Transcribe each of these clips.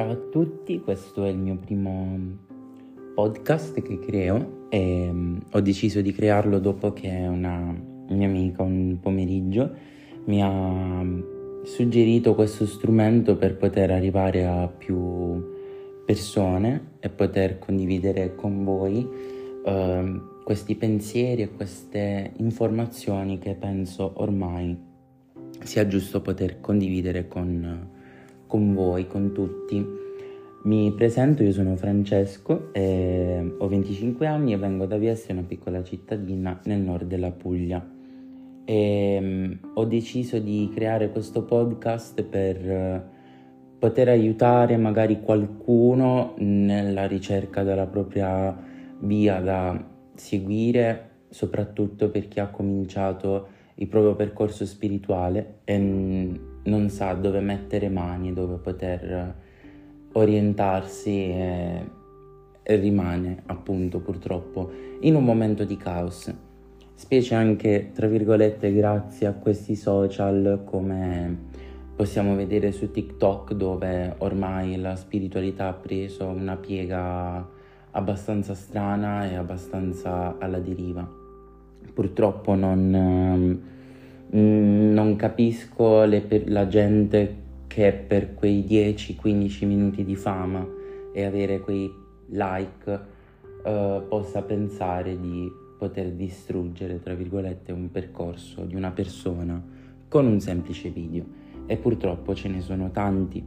Ciao a tutti, questo è il mio primo podcast che creo e ho deciso di crearlo dopo che una mia amica un pomeriggio mi ha suggerito questo strumento per poter arrivare a più persone e poter condividere con voi questi pensieri e queste informazioni che penso ormai sia giusto poter condividere con voi, con tutti. Mi presento, io sono Francesco, ho 25 anni e vengo da Vieste, una piccola cittadina nel nord della Puglia. Ho deciso di creare questo podcast per poter aiutare magari qualcuno nella ricerca della propria via da seguire, soprattutto per chi ha cominciato il proprio percorso spirituale e non sa dove mettere mani, dove poter orientarsi e rimane appunto purtroppo in un momento di caos, specie anche tra virgolette grazie a questi social come possiamo vedere su TikTok, dove ormai la spiritualità ha preso una piega abbastanza strana e abbastanza alla deriva. Purtroppo non capisco la gente che per quei 10-15 minuti di fama e avere quei like possa pensare di poter distruggere, tra virgolette, un percorso di una persona con un semplice video. E purtroppo ce ne sono tanti.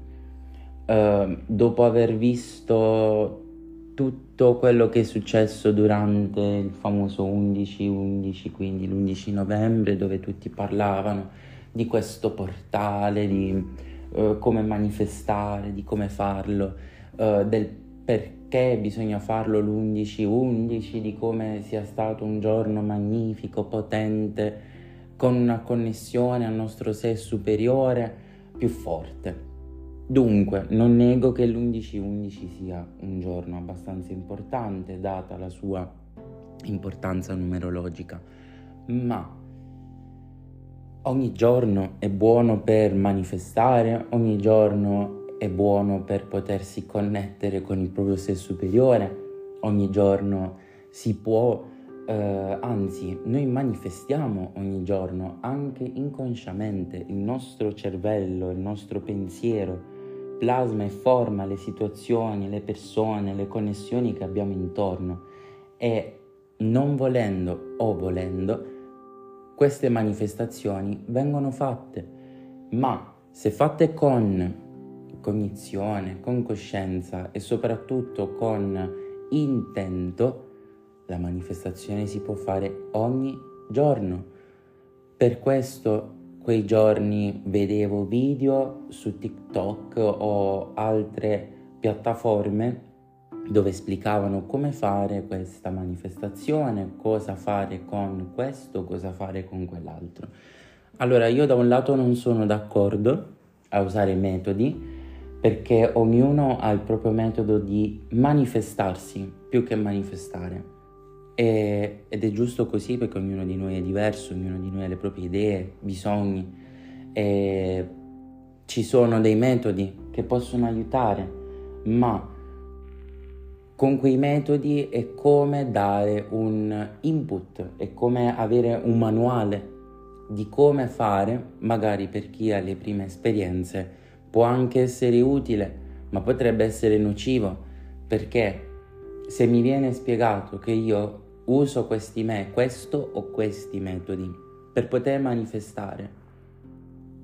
Dopo aver visto tutto quello che è successo durante il famoso 11-11, quindi l'11 novembre, dove tutti parlavano di questo portale, di come manifestare, di come farlo, del perché bisogna farlo l'11-11, di come sia stato un giorno magnifico, potente, con una connessione al nostro sé superiore più forte. Dunque, non nego che l'11-11 sia un giorno abbastanza importante, data la sua importanza numerologica, ma ogni giorno è buono per manifestare, ogni giorno è buono per potersi connettere con il proprio sé superiore, ogni giorno si può, anzi, noi manifestiamo ogni giorno, anche inconsciamente, il nostro cervello, il nostro pensiero, plasma e forma le situazioni, le persone, le connessioni che abbiamo intorno e non volendo o volendo queste manifestazioni vengono fatte, ma se fatte con cognizione, con coscienza e soprattutto con intento, la manifestazione si può fare ogni giorno. Per questo quei giorni vedevo video su TikTok o altre piattaforme dove esplicavano come fare questa manifestazione, cosa fare con questo, cosa fare con quell'altro. Allora, io da un lato non sono d'accordo a usare metodi, perché ognuno ha il proprio metodo di manifestarsi più che manifestare. Ed è giusto così, perché ognuno di noi è diverso, ognuno di noi ha le proprie idee, bisogni, e ci sono dei metodi che possono aiutare, ma con quei metodi è come dare un input, è come avere un manuale di come fare. Magari per chi ha le prime esperienze può anche essere utile, ma potrebbe essere nocivo, perché se mi viene spiegato che io uso questo o questi metodi per poter manifestare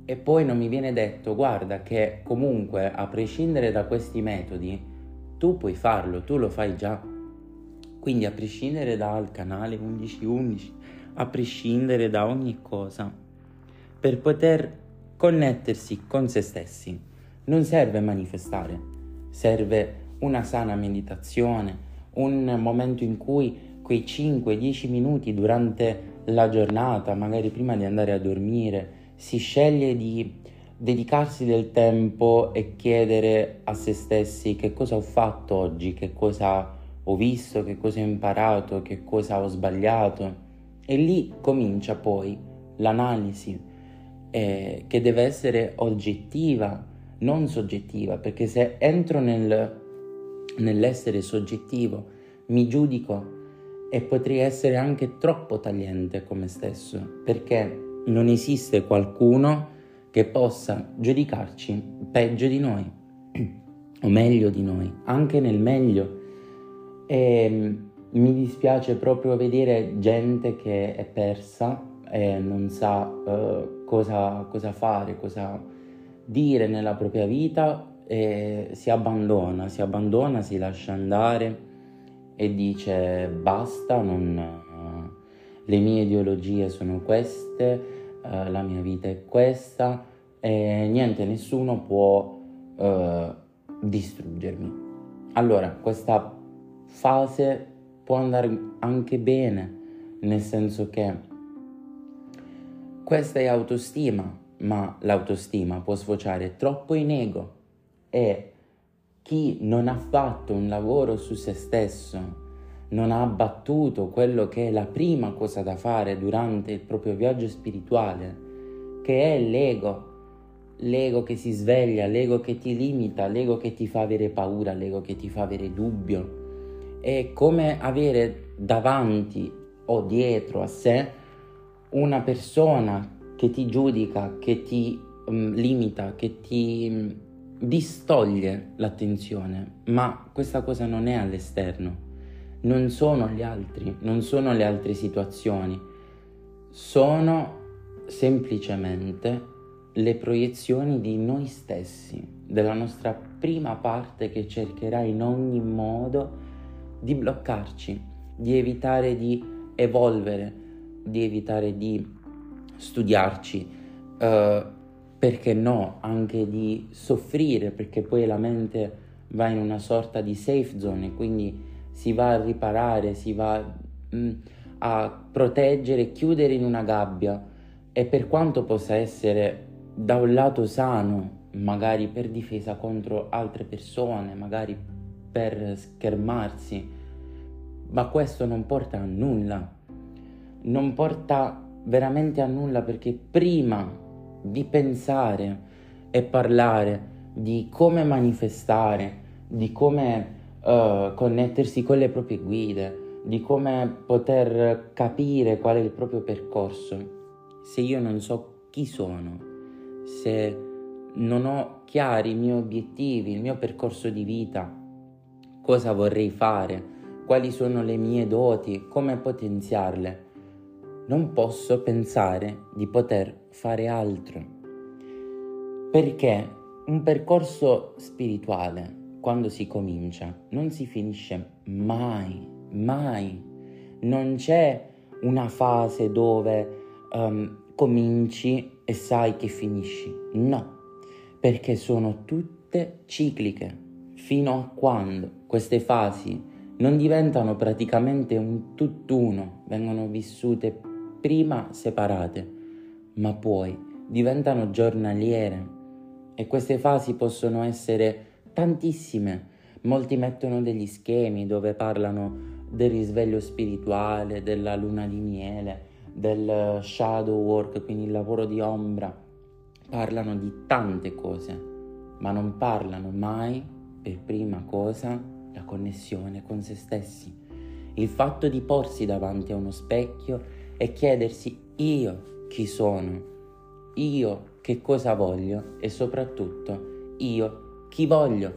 e poi non mi viene detto guarda che comunque a prescindere da questi metodi tu puoi farlo, tu lo fai già, quindi a prescindere dal canale 11-11, a prescindere da ogni cosa, per poter connettersi con se stessi non serve manifestare, serve una sana meditazione, un momento in cui quei 5-10 minuti durante la giornata, magari prima di andare a dormire, si sceglie di dedicarsi del tempo e chiedere a se stessi che cosa ho fatto oggi, che cosa ho visto, che cosa ho imparato, che cosa ho sbagliato. E lì comincia poi l'analisi che deve essere oggettiva, non soggettiva, perché se entro nell'essere soggettivo mi giudico e potrei essere anche troppo tagliente con me stesso, perché non esiste qualcuno che possa giudicarci peggio di noi o meglio di noi, anche nel meglio. E mi dispiace proprio vedere gente che è persa e non sa cosa fare, cosa dire nella propria vita, e si abbandona, si lascia andare e dice basta, le mie ideologie sono queste, la mia vita è questa e niente, nessuno può distruggermi. Allora, questa fase può andare anche bene, nel senso che questa è autostima, ma l'autostima può sfociare troppo in ego, e chi non ha fatto un lavoro su se stesso, non ha abbattuto quello che è la prima cosa da fare durante il proprio viaggio spirituale, che è l'ego che si sveglia, l'ego che ti limita, l'ego che ti fa avere paura, l'ego che ti fa avere dubbio. È come avere davanti o dietro a sé una persona che ti giudica, che ti limita, che ti distoglie l'attenzione, ma questa cosa non è all'esterno, non sono gli altri, non sono le altre situazioni, sono semplicemente le proiezioni di noi stessi, della nostra prima parte che cercherà in ogni modo di bloccarci, di evitare di evolvere, di evitare di studiarci, perché no, anche di soffrire, perché poi la mente va in una sorta di safe zone, quindi si va a riparare, si va a proteggere, chiudere in una gabbia, e per quanto possa essere da un lato sano, magari per difesa contro altre persone, magari per schermarsi, ma questo non porta a nulla, non porta veramente a nulla, perché prima di pensare e parlare di come manifestare, di come connettersi con le proprie guide, di come poter capire qual è il proprio percorso, se io non so chi sono, se non ho chiari i miei obiettivi, il mio percorso di vita, cosa vorrei fare, quali sono le mie doti, come potenziarle, non posso pensare di poter fare altro. Perché un percorso spirituale, quando si comincia, non si finisce mai, mai. Non c'è una fase dove cominci e sai che finisci. No, perché sono tutte cicliche. Fino a quando queste fasi non diventano praticamente un tutt'uno, vengono vissute prima separate, ma poi diventano giornaliere, e queste fasi possono essere tantissime. Molti mettono degli schemi dove parlano del risveglio spirituale, della luna di miele, del shadow work, quindi il lavoro di ombra, parlano di tante cose, ma non parlano mai per prima cosa la connessione con se stessi, il fatto di porsi davanti a uno specchio e chiedersi io chi sono, io che cosa voglio e soprattutto io chi voglio,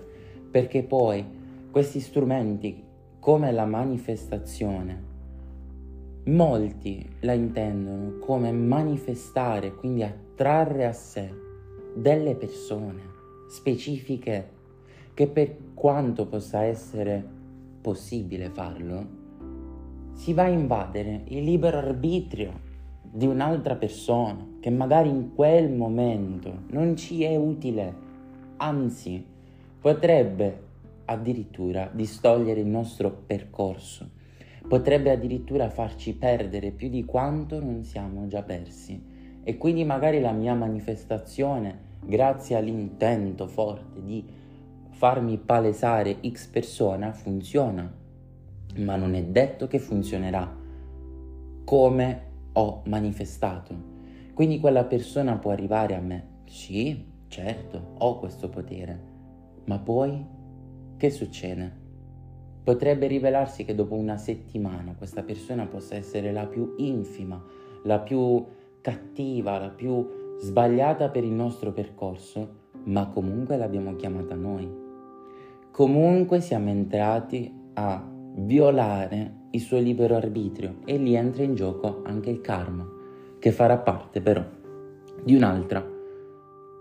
perché poi questi strumenti come la manifestazione molti la intendono come manifestare, quindi attrarre a sé delle persone specifiche, che per quanto possa essere possibile farlo, si va a invadere il libero arbitrio di un'altra persona che magari in quel momento non ci è utile, anzi potrebbe addirittura distogliere il nostro percorso, potrebbe addirittura farci perdere più di quanto non siamo già persi, e quindi magari la mia manifestazione, grazie all'intento forte di farmi palesare X persona, funziona, ma non è detto che funzionerà come ho manifestato. Quindi quella persona può arrivare a me, sì, Certo, ho questo potere, ma poi che succede? Potrebbe rivelarsi che dopo una settimana questa persona possa essere la più infima, la più cattiva, la più sbagliata per il nostro percorso, ma comunque l'abbiamo chiamata noi. Comunque siamo entrati a violare il suo libero arbitrio e lì entra in gioco anche il karma, che farà parte però di un'altra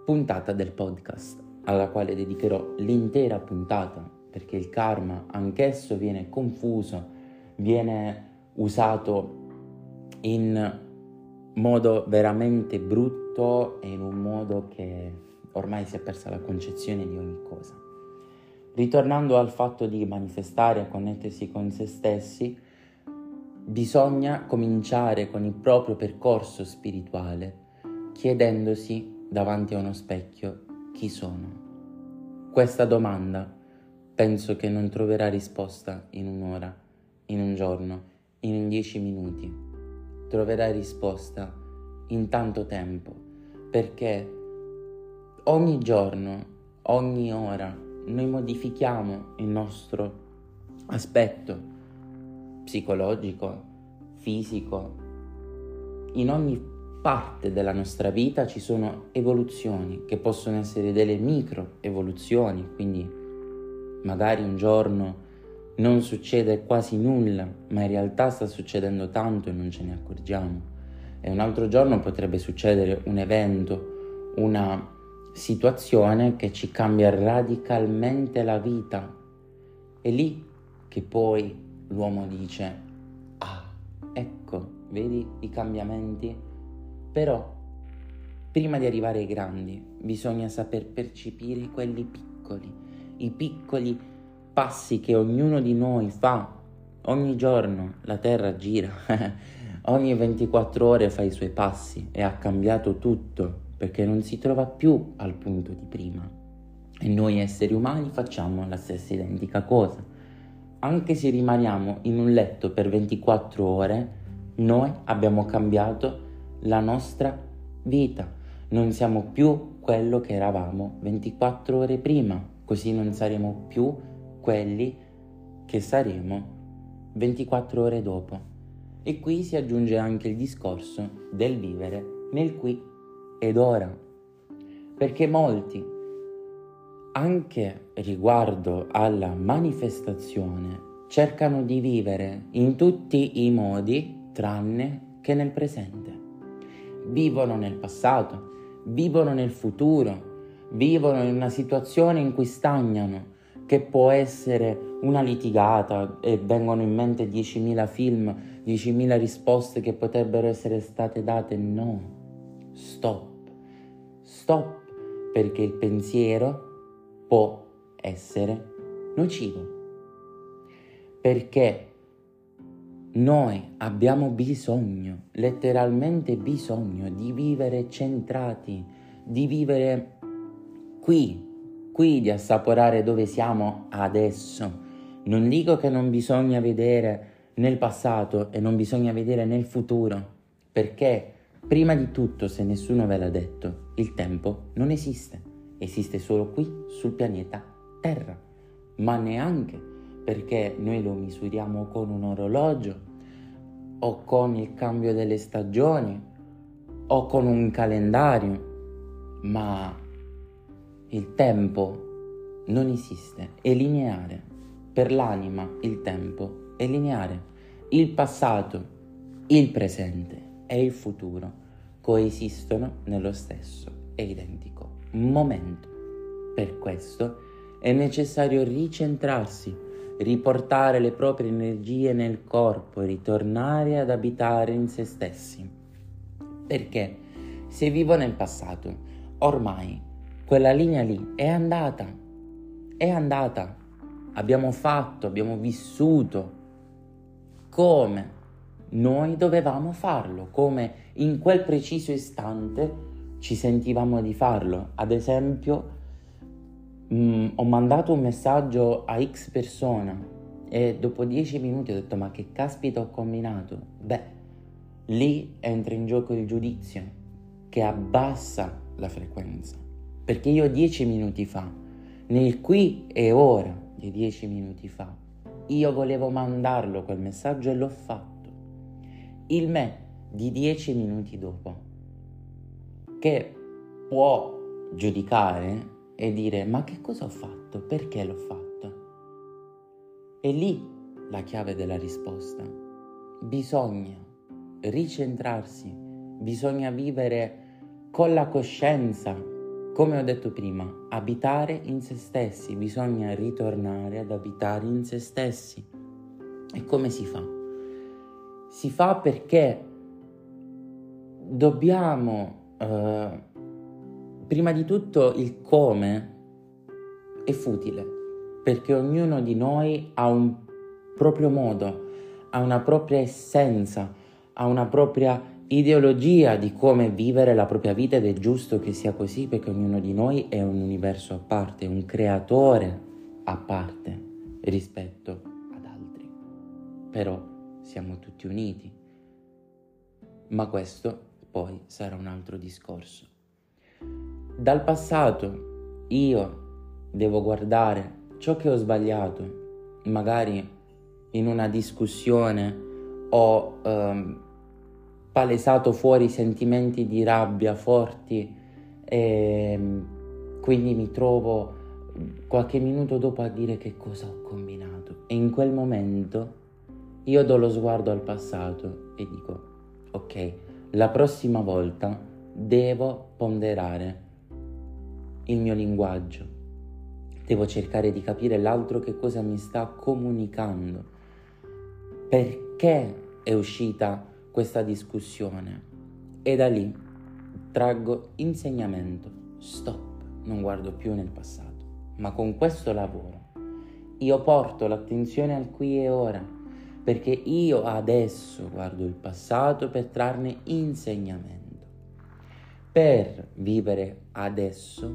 puntata del podcast, alla quale dedicherò l'intera puntata, perché il karma anch'esso viene confuso, viene usato in modo veramente brutto e in un modo che ormai si è persa la concezione di ogni cosa. Ritornando al fatto di manifestare e connettersi con se stessi, bisogna cominciare con il proprio percorso spirituale chiedendosi davanti a uno specchio chi sono. Questa domanda penso che non troverà risposta in un'ora, in un giorno, in 10 minuti. Troverà risposta in tanto tempo, perché ogni giorno, ogni ora noi modifichiamo il nostro aspetto psicologico, fisico. In ogni parte della nostra vita ci sono evoluzioni che possono essere delle micro evoluzioni, quindi magari un giorno non succede quasi nulla, ma in realtà sta succedendo tanto e non ce ne accorgiamo, e un altro giorno potrebbe succedere un evento, una situazione che ci cambia radicalmente la vita. È lì che poi l'uomo dice: ah, ecco, vedi i cambiamenti. Però, prima di arrivare ai grandi, bisogna saper percepire quelli piccoli, i piccoli passi che ognuno di noi fa. Ogni giorno la terra gira, ogni 24 ore fa i suoi passi e ha cambiato tutto, perché non si trova più al punto di prima. E noi esseri umani facciamo la stessa identica cosa. Anche se rimaniamo in un letto per 24 ore, noi abbiamo cambiato la nostra vita, non siamo più quello che eravamo 24 ore prima, così non saremo più quelli che saremo 24 ore dopo. E qui si aggiunge anche il discorso del vivere nel qui ed ora, perché molti, anche riguardo alla manifestazione, cercano di vivere in tutti i modi tranne che nel presente. Vivono nel passato, vivono nel futuro, vivono in una situazione in cui stagnano, che può essere una litigata e vengono in mente 10.000 film, 10.000 risposte che potrebbero essere state date. No, stop, perché il pensiero può essere nocivo, perché noi abbiamo bisogno, letteralmente bisogno, di vivere centrati, di vivere qui, di assaporare dove siamo adesso. Non dico che non bisogna vedere nel passato e non bisogna vedere nel futuro, perché prima di tutto, se nessuno ve l'ha detto, il tempo non esiste. Esiste solo qui, sul pianeta Terra, ma neanche, perché noi lo misuriamo con un orologio o con il cambio delle stagioni o con un calendario, ma il tempo non esiste, è lineare. Per l'anima il tempo è lineare. Il passato, il presente e il futuro coesistono nello stesso e identico momento. Per questo è necessario ricentrarsi, riportare le proprie energie nel corpo, ritornare ad abitare in se stessi. Perché se vivo nel passato, ormai quella linea lì è andata, abbiamo fatto, abbiamo vissuto come noi dovevamo farlo, come in quel preciso istante ci sentivamo di farlo. Ad esempio, ho mandato un messaggio a X persona e dopo 10 minuti ho detto: ma che caspita ho combinato? Beh, lì entra in gioco il giudizio, che abbassa la frequenza. perché io 10 minuti fa, nel qui e ora di 10 minuti fa, io volevo mandarlo quel messaggio e l'ho fatto. Il me di 10 minuti dopo, che può giudicare e dire: ma che cosa ho fatto? Perché l'ho fatto? E lì la chiave della risposta. Bisogna ricentrarsi, bisogna vivere con la coscienza, come ho detto prima, abitare in se stessi, bisogna ritornare ad abitare in se stessi. E come si fa? Si fa perché dobbiamo, prima di tutto il come è futile, perché ognuno di noi ha un proprio modo, ha una propria essenza, ha una propria ideologia di come vivere la propria vita, ed è giusto che sia così, perché ognuno di noi è un universo a parte, un creatore a parte rispetto ad altri. Però siamo tutti uniti. Ma questo poi sarà un altro discorso. Dal passato io devo guardare ciò che ho sbagliato, magari in una discussione ho palesato fuori sentimenti di rabbia forti, e quindi mi trovo qualche minuto dopo a dire: che cosa ho combinato? E in quel momento io do lo sguardo al passato e dico: ok, la prossima volta devo ponderare il mio linguaggio, devo cercare di capire l'altro che cosa mi sta comunicando, perché è uscita questa discussione, e da lì traggo insegnamento. Stop, non guardo più nel passato, ma con questo lavoro io porto l'attenzione al qui e ora, perché io adesso guardo il passato per trarne insegnamento, per vivere adesso,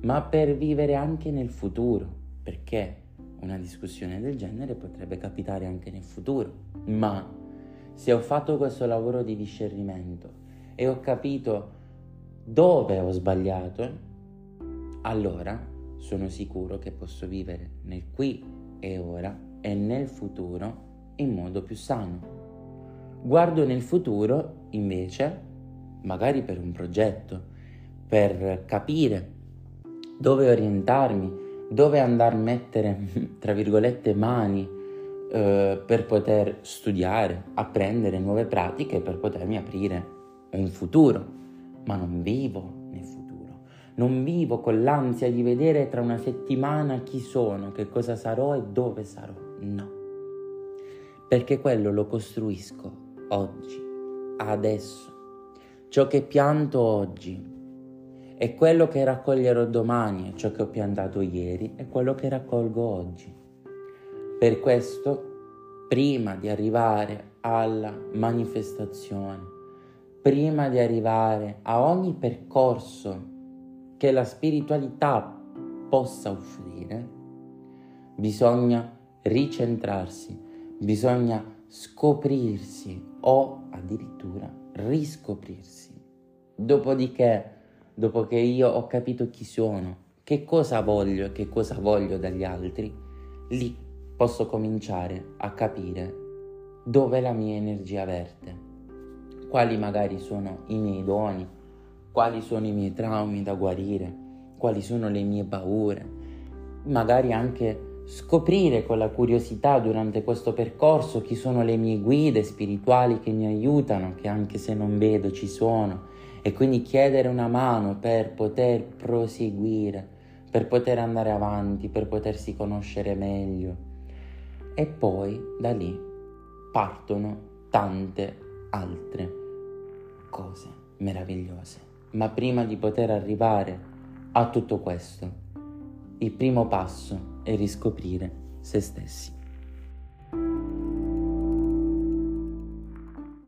ma per vivere anche nel futuro, perché una discussione del genere potrebbe capitare anche nel futuro. Ma se ho fatto questo lavoro di discernimento e ho capito dove ho sbagliato, allora sono sicuro che posso vivere nel qui e ora e nel futuro in modo più sano. Guardo nel futuro invece magari per un progetto, per capire dove orientarmi, dove andare a mettere, tra virgolette, mani, per poter studiare, apprendere nuove pratiche, per potermi aprire un futuro. Ma non vivo nel futuro, non vivo con l'ansia di vedere tra una settimana chi sono, che cosa sarò e dove sarò. No, perché quello lo costruisco oggi, adesso. Ciò che pianto oggi è quello che raccoglierò domani, e ciò che ho piantato ieri è quello che raccolgo oggi. Per questo, prima di arrivare alla manifestazione, prima di arrivare a ogni percorso che la spiritualità possa offrire, bisogna ricentrarsi, bisogna scoprirsi o addirittura riscoprirsi. Dopodiché, dopo che io ho capito chi sono, che cosa voglio e che cosa voglio dagli altri, lì posso cominciare a capire dove la mia energia verte, quali magari sono i miei doni, quali sono i miei traumi da guarire, quali sono le mie paure, magari anche scoprire con la curiosità durante questo percorso chi sono le mie guide spirituali che mi aiutano, che anche se non vedo ci sono, e quindi chiedere una mano per poter proseguire, per poter andare avanti, per potersi conoscere meglio. E poi da lì partono tante altre cose meravigliose. Ma prima di poter arrivare a tutto questo, il primo passo è riscoprire se stessi.